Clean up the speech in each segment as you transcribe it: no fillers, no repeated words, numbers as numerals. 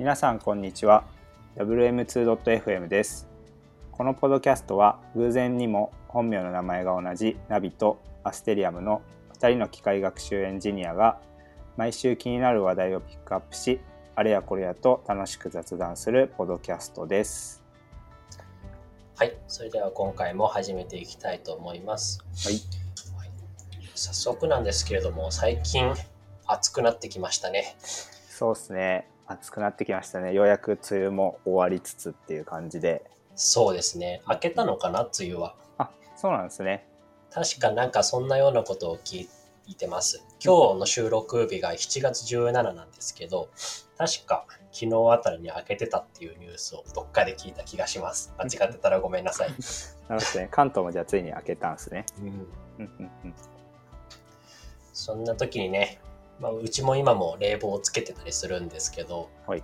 皆さんこんにちは。 WM2.FM です。このポッドキャストは偶然にも本名の名前が同じナビとアステリアムの2人の機械学習エンジニアが毎週気になる話題をピックアップし、あれやこれやと楽しく雑談するポッドキャストです。はい、それでは今回も始めていきたいと思います。はい、早速なんですけれども、最近暑くなってきましたね。そうですね、暑くなってきましたね。ようやく梅雨も終わりつつっていう感じで。そうですね、明けたのかな梅雨は。あ、そうなんですね。確かなんかそんなようなことを聞いてます。今日の収録日が7月17なんですけど、確か昨日あたりに明けてたっていうニュースをどっかで聞いた気がします。間違ってたらごめんなさい。なるほどね、関東もじゃあついに明けたんですね。そんな時にね、うちも今も冷房をつけてたりするんですけど、はい、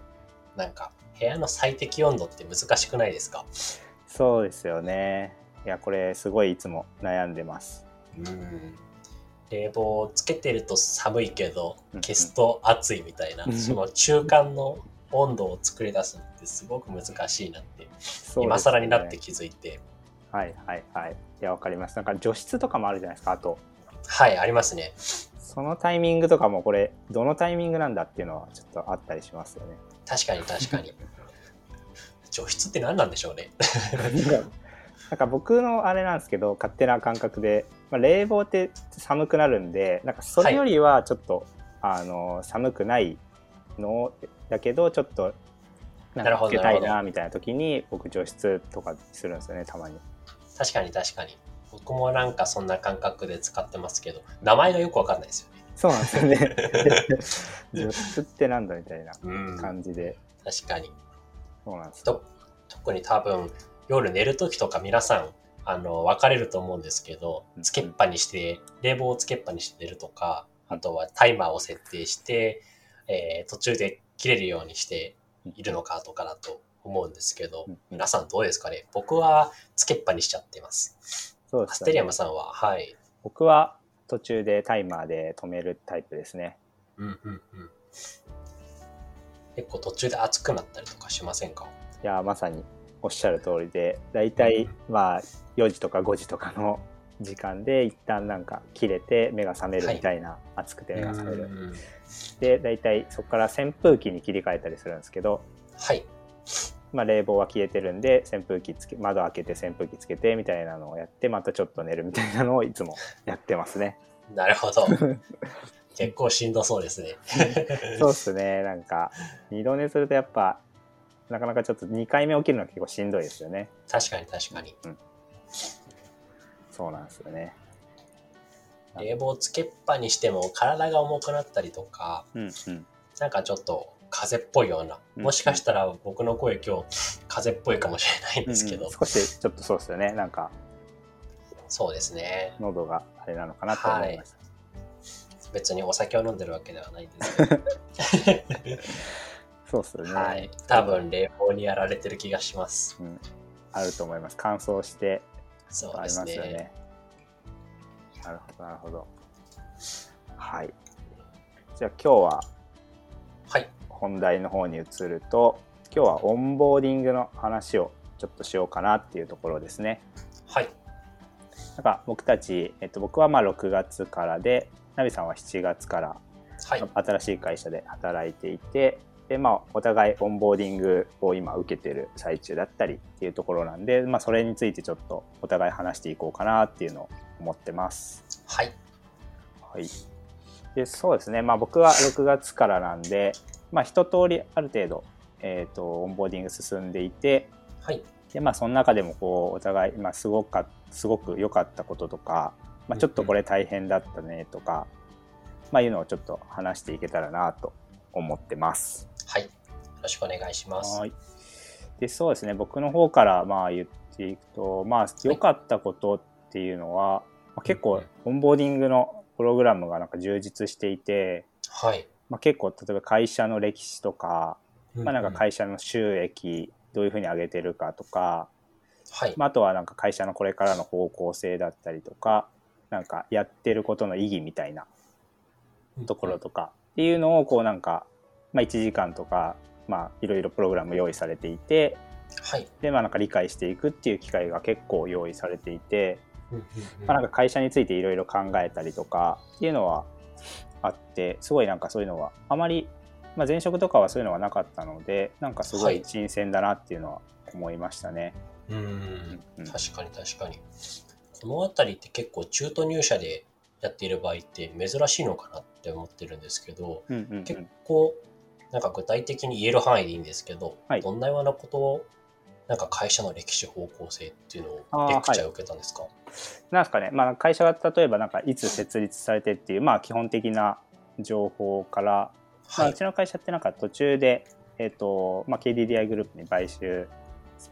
なんか部屋の最適温度って難しくないですか？そうですよね。いや、これすごいいつも悩んでます。冷房をつけてると寒いけど消すと暑いみたいな、その中間の温度を作り出すのってすごく難しいなって、ね、今更になって気づいて。はいはいはい、いやわかります。なんか除湿とかもあるじゃないですか。あと、はい、ありますね。そのタイミングとかも、これどのタイミングなんだっていうのはちょっとあったりしますよね。確かに確かに。除湿って何なんでしょうね。なんか僕のあれなんですけど、勝手な感覚で、冷房って寒くなるんで、なんかそれよりはちょっと、はい、寒くないのだけどちょっとなんかつけたいなみたいな時に僕除湿とかするんですよね、たまに。確かに確かに、僕もなんかそんな感覚で使ってますけど、名前がよくわかんないですよね。そうなんですよね。除湿ってなんだみたいな感じで。確かにそうなんです。特に多分夜寝るときとか皆さん分かれると思うんですけど、つけっぱにして冷房をつけっぱにして寝るとか、あとはタイマーを設定して、途中で切れるようにしているのかとかだと思うんですけど、皆さんどうですかね。僕はつけっぱにしちゃってます。そうですね、アステリアムさんは。はい、僕は途中でタイマーで止めるタイプですね。結構途中で暑くなったりとかしませんか？いや、まさにおっしゃる通りで、だいたい4時とか5時とかの時間で一旦なんか切れて目が覚めるみたいな、はい、暑くて目が覚めるで、だいたいそこから扇風機に切り替えたりするんですけど、はい、冷房は消えてるんで扇風機つけ、窓開けて扇風機つけてみたいなのをやって、またちょっと寝るみたいなのをいつもやってますね。なるほど。結構しんどそうですね。そうですね、なんか二度寝するとやっぱなかなかちょっと2回目起きるのは結構しんどいですよね。確かに確かに、そうなんですよね。冷房つけっぱにしても体が重くなったりとか、なんかちょっと風邪っぽいような、もしかしたら僕の声今日風邪っぽいかもしれないんですけど、少しちょっとそうですよね、なんかそうですね、喉があれなのかなと思いました、はい、別にお酒を飲んでるわけではないんですけど。そうですよね、はい、多分冷房にやられてる気がします、あると思います。乾燥してそうですね、ありますよね。なるほどなるほど。はい、じゃあ今日は本題の方に移ると、今日はオンボーディングの話をちょっとしようかなっていうところですね。はい、なんか僕たち、僕は6月からで、ナビさんは7月から新しい会社で働いていて、はい、でお互いオンボーディングを今受けてる最中だったりっていうところなんで、それについてちょっとお互い話していこうかなっていうのを思ってます。はい、はい、でそうですね、僕は6月からなんで一通りある程度、オンボーディング進んでいて、はい、でその中でもこうお互い、すごく良かったこととか、ちょっとこれ大変だったねとか、いうのをちょっと話していけたらなと思ってます。はい、よろしくお願いします。はい、でそうですね、僕の方から言っていくと、良かったことっていうのは、結構オンボーディングのプログラムがなんか充実していて、はい、結構例えば会社の歴史とか、なんか会社の収益どういうふうに上げてるかとか、はい、あとはなんか会社のこれからの方向性だったりとか、なんかやってることの意義みたいなところとかっていうのをこうなんか、1時間とかまあ、いろいろプログラム用意されていて、はい、で、まあ、なんか理解していくっていう機会が結構用意されていて、まあ、なんか会社についていろいろ考えたりとかっていうのはあって、すごいなんかそういうのはあまり、まあ、前職とかはそういうのはなかったので、なんかすごい新鮮だなっていうのは思いましたね、はい、確かに確かに、このあたりって結構中途入社でやっている場合って珍しいのかなって思ってるんですけど、結構なんか具体的に言える範囲でいいんですけど、はい、どんなようなことを、なんか会社の歴史方向性っていうのをレクチャーを受けたんですか？はい、なんですかね、まあ、会社が例えばなんかいつ設立されてっていう、まあ、基本的な情報から、はい、まあ、うちの会社ってなんか途中で、まあ、KDDI グループに買収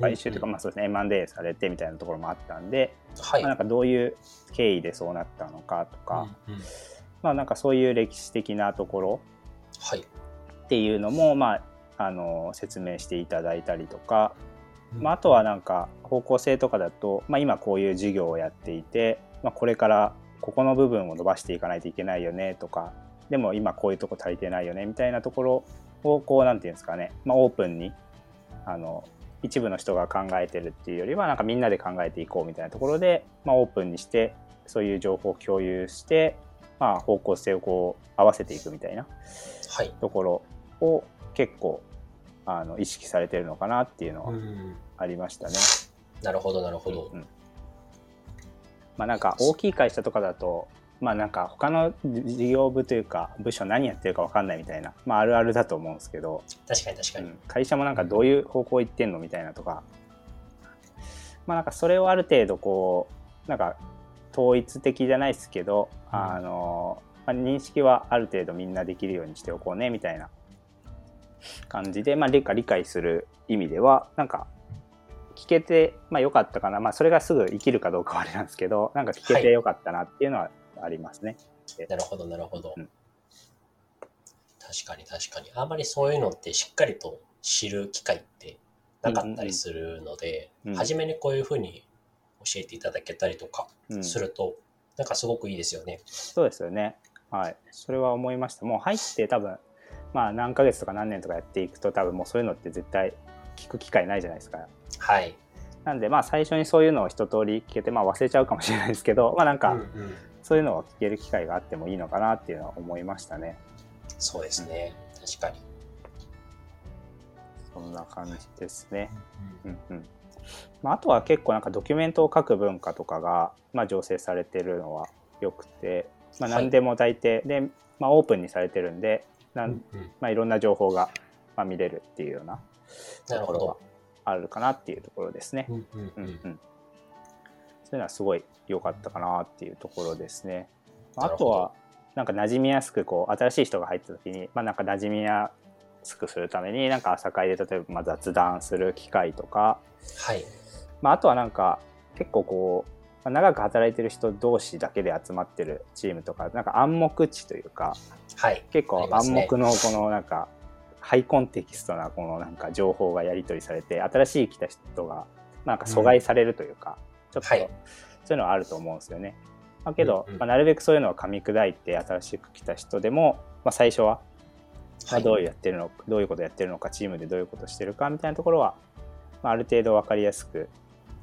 というか、まあそうですね、M&A されてみたいなところもあったんで、はい、まあ、なんかどういう経緯でそうなったのかとか、まあ、なんかそういう歴史的なところっていうのも、まあ、説明していただいたりとか、まあ、あとはなんか方向性とかだと、まあ、今こういう事業をやっていて、まあ、これからここの部分を伸ばしていかないといけないよねとか、でも今こういうとこ足りてないよねみたいなところをこう、なんていうんですかね、まあ、オープンに一部の人が考えてるっていうよりは、なんかみんなで考えていこうみたいなところで、まあ、オープンにしてそういう情報を共有して、まあ、方向性をこう合わせていくみたいなところを結構意識されてるのかなっていうのはありましたね。なるほどなるほど、まあ、なんか大きい会社とかだと、まあ、なんか他の事業部というか部署何やってるか分かんないみたいな、まあ、あるあるだと思うんですけど、確かに確かに、会社もなんかどういう方向行ってんのみたいなとか、まあ、なんかそれをある程度こうなんか統一的じゃないですけど、まあ、認識はある程度みんなできるようにしておこうねみたいな感じで、まあ、理解する意味ではなんか聞けて、まあ、よかったかな、まあ、それがすぐ生きるかどうかはあれなんですけど、なんか聞けてよかったなっていうのはありますね、はい、なるほどなるほど、確かに確かに、あんまりそういうのってしっかりと知る機会ってなかったりするので、初めにこういうふうに教えていただけたりとかすると、なんかすごくいいですよね。そうですよね、はい、それは思いました。もう入って多分まあ、何ヶ月とか何年とかやっていくと、多分もうそういうのって絶対聞く機会ないじゃないですか。はい。なんでまあ最初にそういうのを一通り聞けて、まあ忘れちゃうかもしれないですけど、まあなんかそういうのを聞ける機会があってもいいのかなっていうのは思いましたね。そうですね。確かに。そんな感じですね。まあ、あとは結構なんかドキュメントを書く文化とかがまあ醸成されてるのはよくて、まあ何でも大抵で、まあオープンにされてるんで。まあ、いろんな情報が見れるっていうようなところがあるかなっていうところですね。そういうのはすごい良かったかなっていうところですね。あとはなんか馴染みやすくこう新しい人が入った時に、まあ、なんか馴染みやすくするためになんか朝会で例えばまあ雑談する機会とか、はい、まあ、あとはなんか結構こう長く働いてる人同士だけで集まってるチームとか、なんか暗黙知というか、はい、結構暗黙のこのなんかハイコンテキストなこのなんか情報がやり取りされて、新しい来た人がなんか阻害されるというか、ちょっとそういうのはあると思うんですよね。まあ、けど、まあ、なるべくそういうのを噛み砕いて、新しく来た人でも、まあ、最初は、まあ、どういうことやってるのか、チームでどういうことしてるかみたいなところは、まあ、ある程度分かりやすく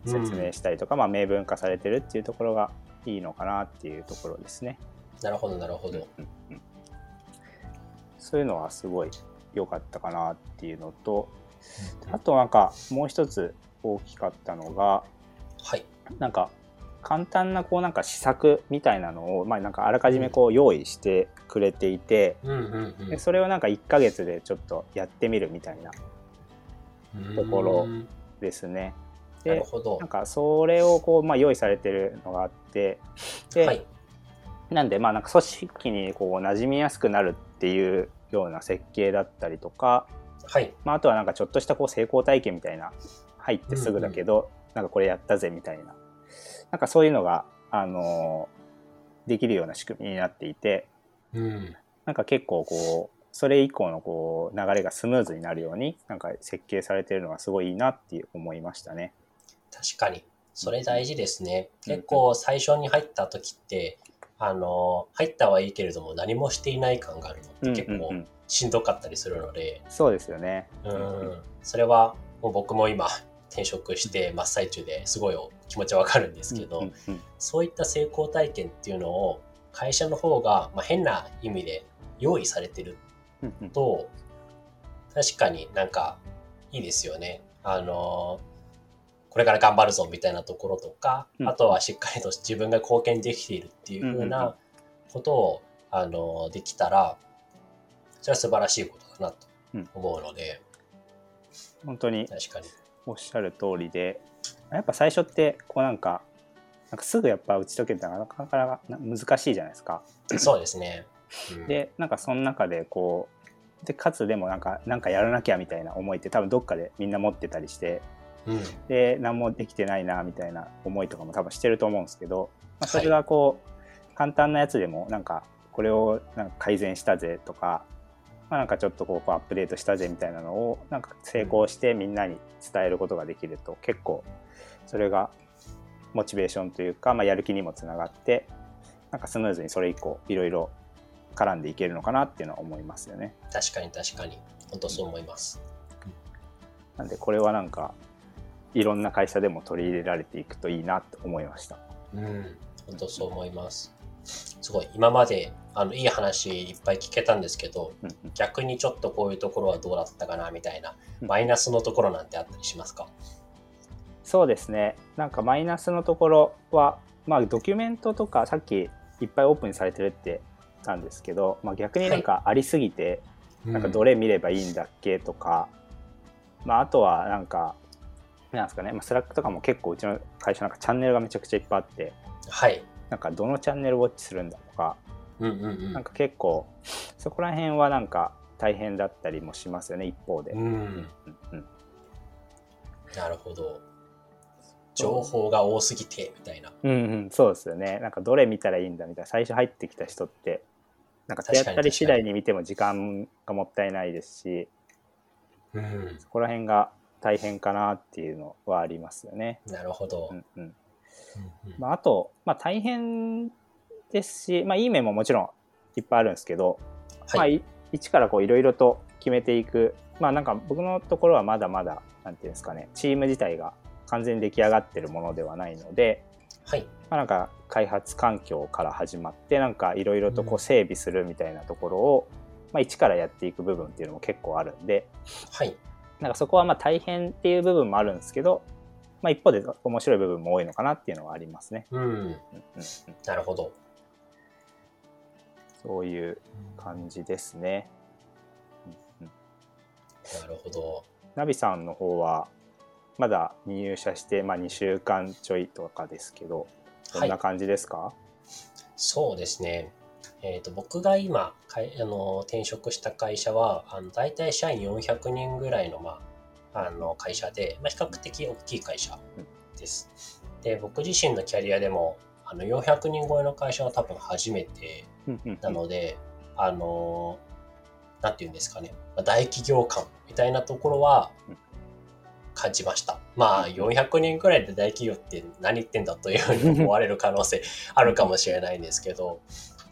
説明したりとか、まあ、明文化されてるっていうところがいいのかなっていうところですね。なるほどなるほど、そういうのはすごい良かったかなっていうのと、あとなんかもう一つ大きかったのが、はい、なんか簡単なこうなんか施策みたいなのを、まあ、なんかあらかじめこう用意してくれていて、でそれをなんか1ヶ月でちょっとやってみるみたいなところですね。でなるほど、なんかそれをこう、まあ、用意されてるのがあって、で、はい、なんでまあなんか組織にこう馴染みやすくなるっていうような設計だったりとか、はい、まあ、あとはなんかちょっとしたこう成功体験みたいな、入ってすぐだけど、なんかこれやったぜみたいな、なんかそういうのが、できるような仕組みになっていて、なんか結構こうそれ以降のこう流れがスムーズになるようになんか設計されてるのがすごいいいなって思いましたね。確かにそれ大事ですね。結構最初に入った時って、入ったはいいけれども何もしていない感があるのって結構しんどかったりするので、そうですよね、うん、それはもう僕も今転職して真っ最中ですごい気持ちはわかるんですけど、うんうんうん、そういった成功体験っていうのを会社の方が、まあ、変な意味で用意されてると、うんうん、確かになんかいいですよね。これから頑張るぞみたいなところとか、うん、あとはしっかりと自分が貢献できているっていう風なことを、うんうんうん、できたらそれは素晴らしいことだなと思うので、うん、本当に確かにおっしゃる通りで、やっぱ最初ってこうなんかすぐやっぱ打ち解けるってなかなか難しいじゃないですか。そうですね、うん、でなんかその中でこうでかつでもなんかやらなきゃみたいな思いって多分どっかでみんな持ってたりして。うん、で何もできてないなみたいな思いとかも多分してると思うんですけど、まあ、それがこう、はい、簡単なやつでもなんかこれをなんか改善したぜとか、まあ、なんかちょっとこうアップデートしたぜみたいなのをなんか成功してみんなに伝えることができると、結構それがモチベーションというか、まあ、やる気にもつながって、なんかスムーズにそれ以降いろいろ絡んでいけるのかなっていうのは思いますよね。確かに確かに本当そう思います、うん、なんでこれはなんかいろんな会社でも取り入れられていくといいなと思いました。うん、本当そう思います。すごい今までいい話いっぱい聞けたんですけど、うんうん、逆にちょっとこういうところはどうだったかなみたいな、うん、マイナスのところなんてあったりしますか？そうですね。なんかマイナスのところは、まあ、ドキュメントとかさっきいっぱいオープンされてるって言ったんですけど、まあ、逆になんかありすぎて、はい、なんかどれ見ればいいんだっけとか、うん、まあ、あとはなんですかね、まあ、スラックとかも結構うちの会社なんかチャンネルがめちゃくちゃいっぱいあって、はい、なんかどのチャンネルウォッチするんだとか、うんうんうん、なんか結構そこら辺はなんか大変だったりもしますよね、一方で、うんうん、なるほど、情報が多すぎてみたいな、うんうん、そうですよね、なんかどれ見たらいいんだみたいな、最初入ってきた人ってなんか手当たり次第に見ても時間がもったいないですし、うん、そこら辺が大変かなっていうのはありますよね。なるほど、うんうん、まあ、あと、まあ、大変ですし、まあ、いい面ももちろんいっぱいあるんですけど、はい、まあ、一からこういろいろと決めていく、まあ、なんか僕のところはまだまだなんていうんですかね、チーム自体が完全に出来上がってるものではないので、はい、まあ、なんか開発環境から始まってなんかいろいろとこう整備するみたいなところを、まあ、一からやっていく部分っていうのも結構あるんで、はい、なんかそこはまあ大変っていう部分もあるんですけど、まあ、一方で面白い部分も多いのかなっていうのはありますね、うんうんうん、なるほど、そういう感じですね、うんうん、なるほど。ナビさんの方はまだ入社してまあ2週間ちょいとかですけど、どんな感じですか？はい、そうですね、僕が今転職した会社は大体社員400人ぐらいの、まあ、会社で、まあ、比較的大きい会社です。で、僕自身のキャリアでも400人超えの会社は多分初めてなので、なんていうんですかね、大企業感みたいなところは感じました。まあ400人くらいで大企業って何言ってんだというふうに思われる可能性あるかもしれないんですけど、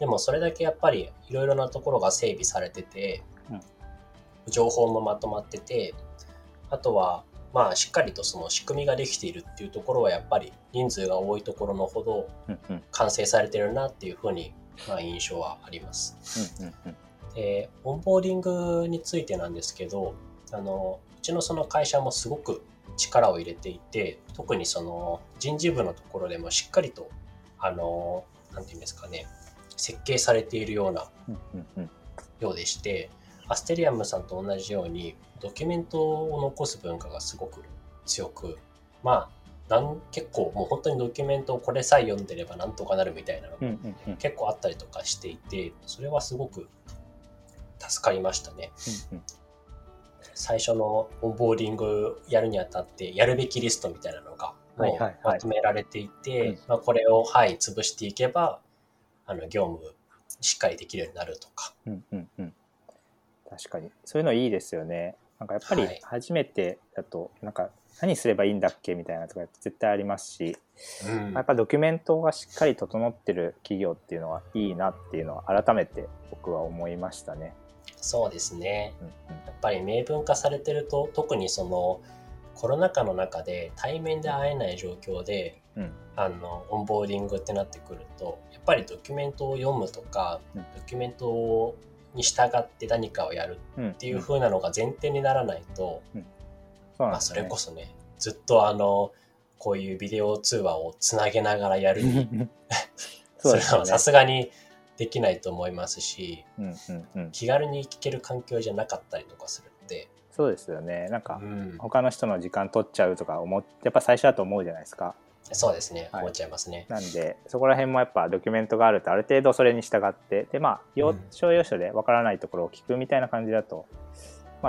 でもそれだけやっぱりいろいろなところが整備されてて、情報もまとまってて、あとはまあしっかりとその仕組みができているっていうところはやっぱり人数が多いところのほど完成されてるなっていうふうにまあ印象はあります。で、オンボーディングについてなんですけど、うちのその会社もすごく力を入れていて、特にその人事部のところでもしっかりとなんていうんですかね、設計されているようなようでして、アステリアムさんと同じようにドキュメントを残す文化がすごく強く、まあ結構もう本当にドキュメントをこれさえ読んでればなんとかなるみたいなのが結構あったりとかしていて、それはすごく助かりましたね。最初のオンボーディングやるにあたってやるべきリストみたいなのがもうまとめられていて、はいはいはい、まあ、これを、はい、潰していけば業務しっかりできるようになるとか、うんうんうん、確かにそういうのいいですよね。なんかやっぱり初めてだとなんか何すればいいんだっけみたいなとか絶対ありますし、うん、やっぱドキュメントがしっかり整ってる企業っていうのはいいなっていうのは改めて僕は思いましたね。そうですね、やっぱり明文化されてると、特にそのコロナ禍の中で対面で会えない状況で、オンボーディングってなってくると、やっぱりドキュメントを読むとか、ドキュメントに従って何かをやるっていう風なのが前提にならないと、それこそね、ずっとこういうビデオ通話をつなげながらやるそうですね、それはさすがにできないと思いますし、気軽に聞ける環境じゃなかったりとかするので。そうですよね、なんか他の人の時間取っちゃうとかやっぱ最初だと思うじゃないですか。そうですね、思っちゃいますね。なんでそこら辺もやっぱドキュメントがあるとある程度それに従ってで、要所要所でわからないところを聞くみたいな感じだと、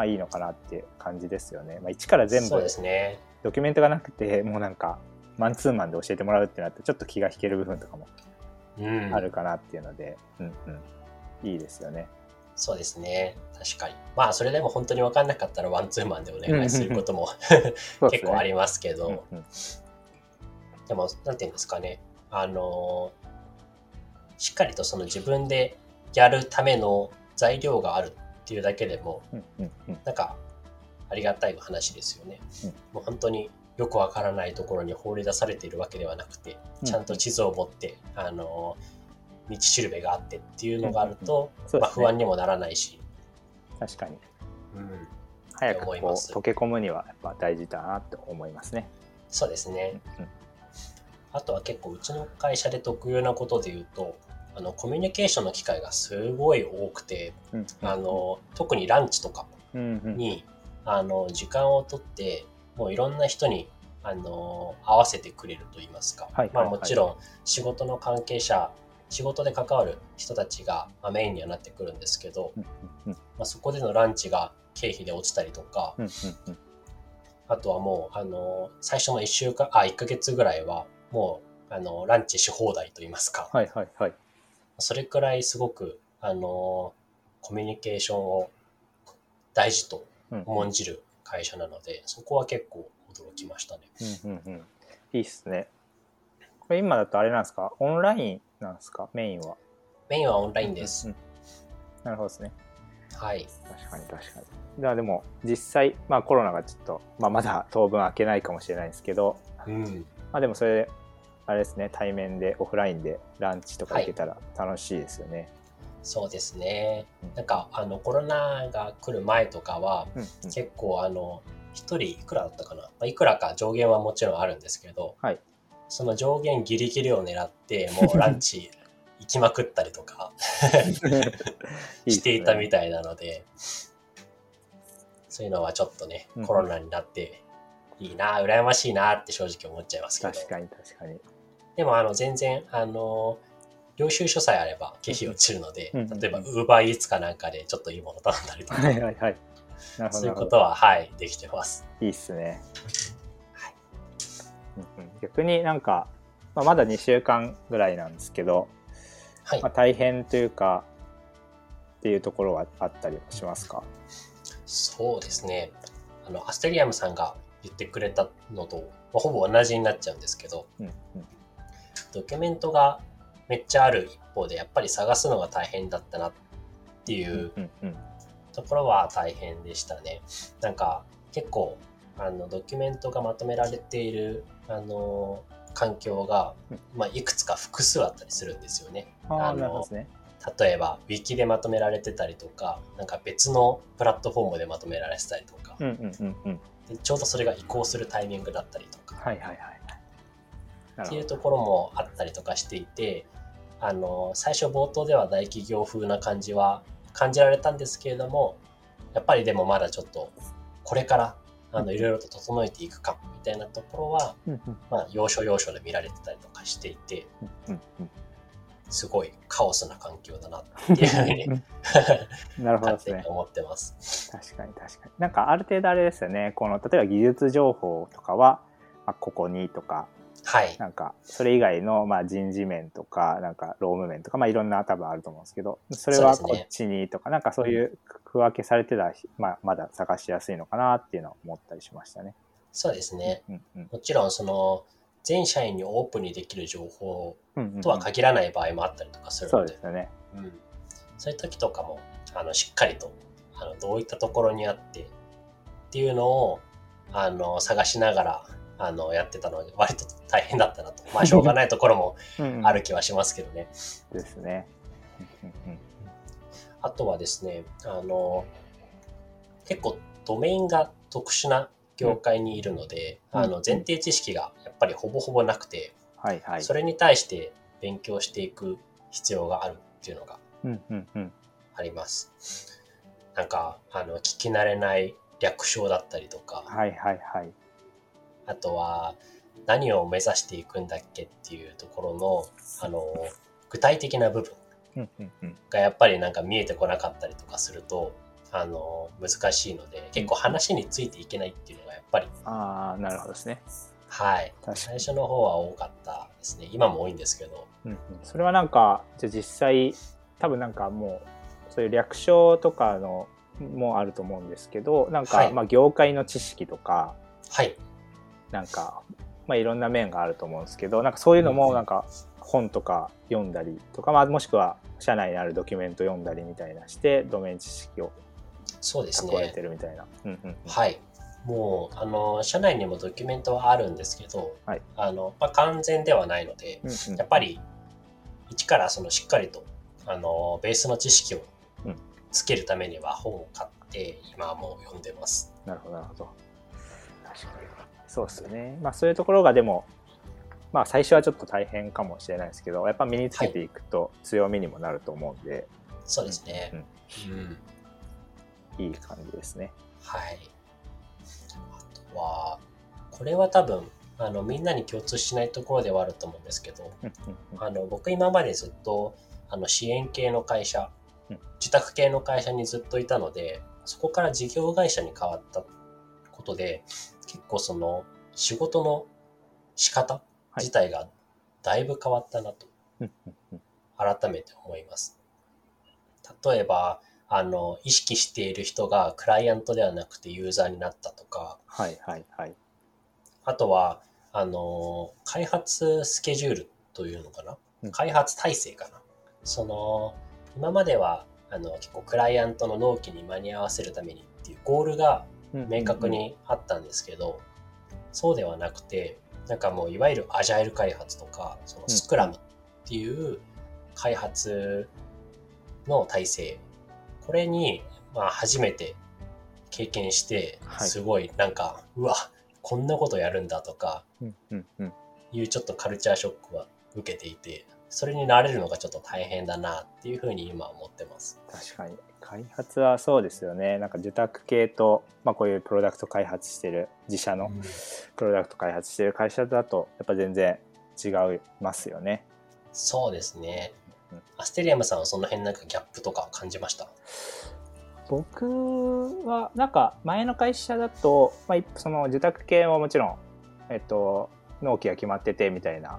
いいのかなっていう感じですよね。一から全部そうですね、ドキュメントがなくてもうなんかマンツーマンで教えてもらうってなってちょっと気が引ける部分とかもあるかなっていうので、いいですよね。そうですね、確かに。それでも本当に分かんなかったらワンツーマンでお願いすることも結構ありますけど、でもなんていうんですかね、しっかりとその自分でやるための材料があるっていうだけでも、なんかありがたい話ですよね。もう本当によくわからないところに放り出されているわけではなくて、ちゃんと地図を持って道しるべがあってっていうのがあると、不安にもならないし、確かに、早く溶け込むにはやっぱ大事だなと思いますね。そうですね、あとは結構うちの会社で特有なことで言うと、コミュニケーションの機会がすごい多くて、特にランチとかに、時間を取ってもういろんな人に合わせてくれるといいますか、もちろん仕事の関係者、仕事で関わる人たちがメインにはなってくるんですけど、そこでのランチが経費で落ちたりとか、あとはもう最初の1ヶ月ぐらいはもうランチし放題といいますか、それくらいすごくコミュニケーションを大事と重んじる会社なので、そこは結構驚きましたね。いいですね。これ今だとあれなんですか、オンラインなんですか、メインは。メインはオンラインです。なるほどですね。はい。確かに確かに。じゃあでも実際、コロナがちょっと、まだ当分明けないかもしれないですけど、でもそれあれですね、対面でオフラインでランチとか行けたら楽しいですよね。そうですね。なんかコロナが来る前とかは、結構一人いくらだったかな、いくらか上限はもちろんあるんですけど。その上限ギリギリを狙ってもうランチ行きまくったりとかしていたみたいなので、そういうのはちょっとね、コロナになっていいな、羨ましいなって正直思っちゃいますけど。確かに確かに。でも全然領収書さえあれば経費落ちるので、例えば Uber Eats かなんかでちょっといいもの頼んだりとか、そういうことはできてます。いいっすね。逆になんか、まだ2週間ぐらいなんですけど、大変というかっていうところはあったりしますか？そうですね、アステリアムさんが言ってくれたのと、ほぼ同じになっちゃうんですけど、ドキュメントがめっちゃある一方でやっぱり探すのが大変だったなっていうところは大変でしたね。なんか結構ドキュメントがまとめられている環境が、いくつか複数あったりするんですよね。例えば Wiki でまとめられてたりとか、なんか別のプラットフォームでまとめられてたりとか、でちょうどそれが移行するタイミングだったりとか、っていうところもあったりとかしていて、最初冒頭では大企業風な感じは感じられたんですけれども、やっぱりでもまだちょっとこれからいろいろと整えていくかみたいなところは、要所要所で見られてたりとかしていて、すごいカオスな環境だなっていうふうに勝手に思ってます。確かに確かに。なんかある程度あれですよね、例えば技術情報とかは、ここにとか、なんかそれ以外の、人事面とか、なんか労務面とか、いろんな多分あると思うんですけど、それはこっちにとか、なんかそういう区分けされてたら、まだ探しやすいのかなっていうのを思ったりしましたね。そうですね、もちろんその全社員にオープンにできる情報とは限らない場合もあったりとかするので、そういう時とかもしっかりとどういったところにあってっていうのを探しながらやってたので割と大変だったなと、まあ、しょうがないところもある気はしますけどね。ですね。あとはですね結構ドメインが特殊な業界にいるので、うん、前提知識がやっぱりほぼほぼなくて、はいはい、それに対して勉強していく必要があるっていうのがあります、うんうんうん、なんか聞き慣れない略称だったりとか、はいはいはい、あとは何を目指していくんだっけっていうところの、具体的な部分がやっぱりなんか見えてこなかったりとかすると難しいので結構話についていけないっていうのがやっぱり、ああなるほどですね、はい、最初の方は多かったですね。今も多いんですけど、うんうん、それはなんかじゃあ実際多分なんかもうそういう略称とかのもあると思うんですけどなんか、はい、まあ、業界の知識とか、はい、なんか、まあ、いろんな面があると思うんですけどなんかそういうのもなんか本とか読んだりとか、まあ、もしくは社内にあるドキュメント読んだりみたいなしてドメイン知識を蓄えてるみたいな、うんうん、はい、もう社内にもドキュメントはあるんですけど、はい、まあ、完全ではないので、うんうん、やっぱり一からしっかりとベースの知識をつけるためには本を買って今はもう読んでます。なるほどなるほど、確かにそうですね、まあ、そういうところがでも、まあ、最初はちょっと大変かもしれないですけどやっぱ身につけていくと強みにもなると思うんで、はい、そうですね、うんうんうん、いい感じですね。はい、あとはこれは多分みんなに共通しないところではあると思うんですけど僕今までずっと支援系の会社、自宅系の会社にずっといたのでそこから事業会社に変わったことで結構仕事の仕方自体がだいぶ変わったなと改めて思います。例えば意識している人がクライアントではなくてユーザーになったとか、はいはいはい、あとは開発スケジュールというのかな、うん、開発体制かな、今までは結構クライアントの納期に間に合わせるためにっていうゴールが明確にあったんですけど、うんうんうん、そうではなくてなんかもういわゆるアジャイル開発とかスクラムっていう開発の体制、これに、まあ、初めて経験してすごいなんか、はい、うわこんなことやるんだとかいうちょっとカルチャーショックは受けていてそれに慣れるのがちょっと大変だなっていうふうに今思ってます。確かに開発はそうですよね。なんか受託系と、まあ、こういうプロダクト開発してる自社のプロダクト開発してる会社だとやっぱ全然違いますよね。そうですね。アステリアムさんはその辺なんかギャップとか感じました？僕はなんか前の会社だと、まあ、その受託系はもちろん、納期が決まっててみたいな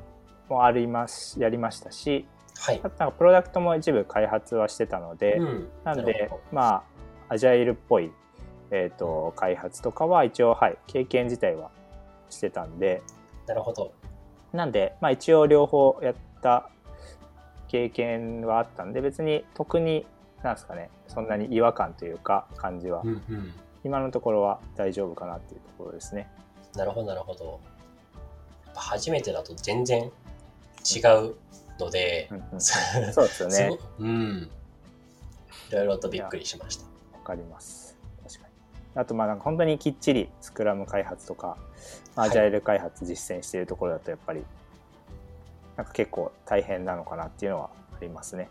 もありますやりましたし、はい、あとなんかプロダクトも一部開発はしてたので、うん、なんでまあアジャイルっぽい、開発とかは一応、はい、経験自体はしてたんで、なるほど。なんで、まあ、一応両方やった経験はあったんで別に特になんですかねそんなに違和感というか感じは、うんうん、今のところは大丈夫かなっていうところですね。なるほどなるほど。やっぱ初めてだと全然違うので、うんうんうん、そうですよねうん。いろいろとびっくりしました。わかります。確かに。あとまあなんか本当にきっちりスクラム開発とかアジャイル開発実践しているところだとやっぱり、はい、なんか結構大変なのかなっていうのはありますね。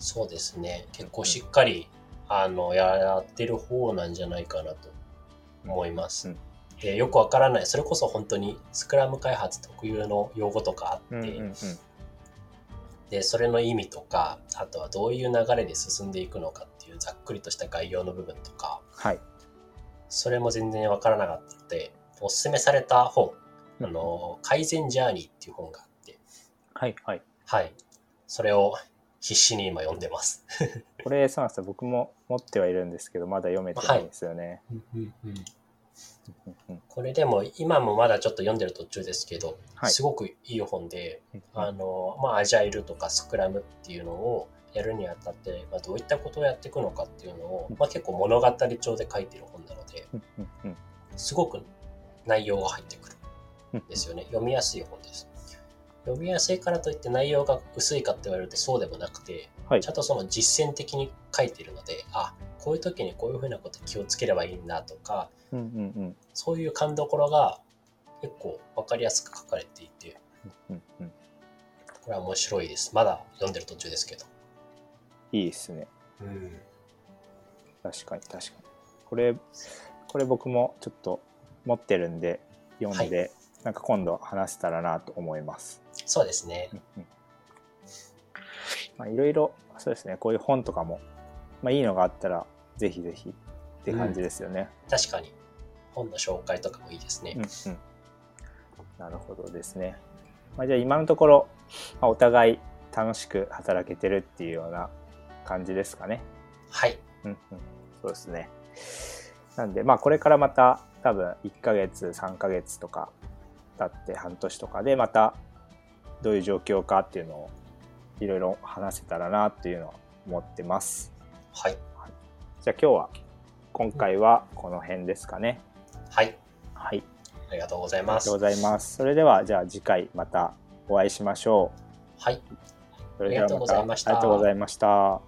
そうですね。結構しっかり、うん、やってる方なんじゃないかなと思います、うんうん、でよくわからないそれこそ本当にスクラム開発特有の用語とかあって、うんうんうん、でそれの意味とかあとはどういう流れで進んでいくのかっていうざっくりとした概要の部分とか、はい、それも全然わからなかったのでおすすめされた本、うん、改善ジャーニーっていう本がはいはいはい、それを必死に今読んでますこれそうなんですよ。僕も持ってはいるんですけどまだ読めてないんですよね、はいうんうん、これでも今もまだちょっと読んでる途中ですけど、はい、すごくいい本でまあ、アジャイルとかスクラムっていうのをやるにあたって、どういったことをやっていくのかっていうのを、結構物語調で書いてる本なので、すごく内容が入ってくるんですよね。読みやすい本です。読みやすいからといって内容が薄いかって言われるとそうでもなくて、ちゃんとその実践的に書いているので、あ、こういう時にこういうふうなこと気をつければいいなとか、そういう勘どころが結構分かりやすく書かれていて、これは面白いです。まだ読んでる途中ですけど。いいですね。確かに確かに。これ僕もちょっと持ってるんで読んで、なんか今度話せたらなと思います。そうですね。いろいろそうですね。こういう本とかも、いいのがあったらぜひぜひって感じですよね。確かに本の紹介とかもいいですね。なるほどですね。じゃあ今のところ、お互い楽しく働けてるっていうような感じですかね。はい。そうですね。なんでこれからまた多分1ヶ月3ヶ月とか。だって半年とかでまたどういう状況かっていうのをいろいろ話せたらなっていうのを思ってます。はい。じゃあ今回はこの辺ですかね。はい。ありがとうございます。それではじゃあ次回またお会いしましょう。はい。ありがとうございました。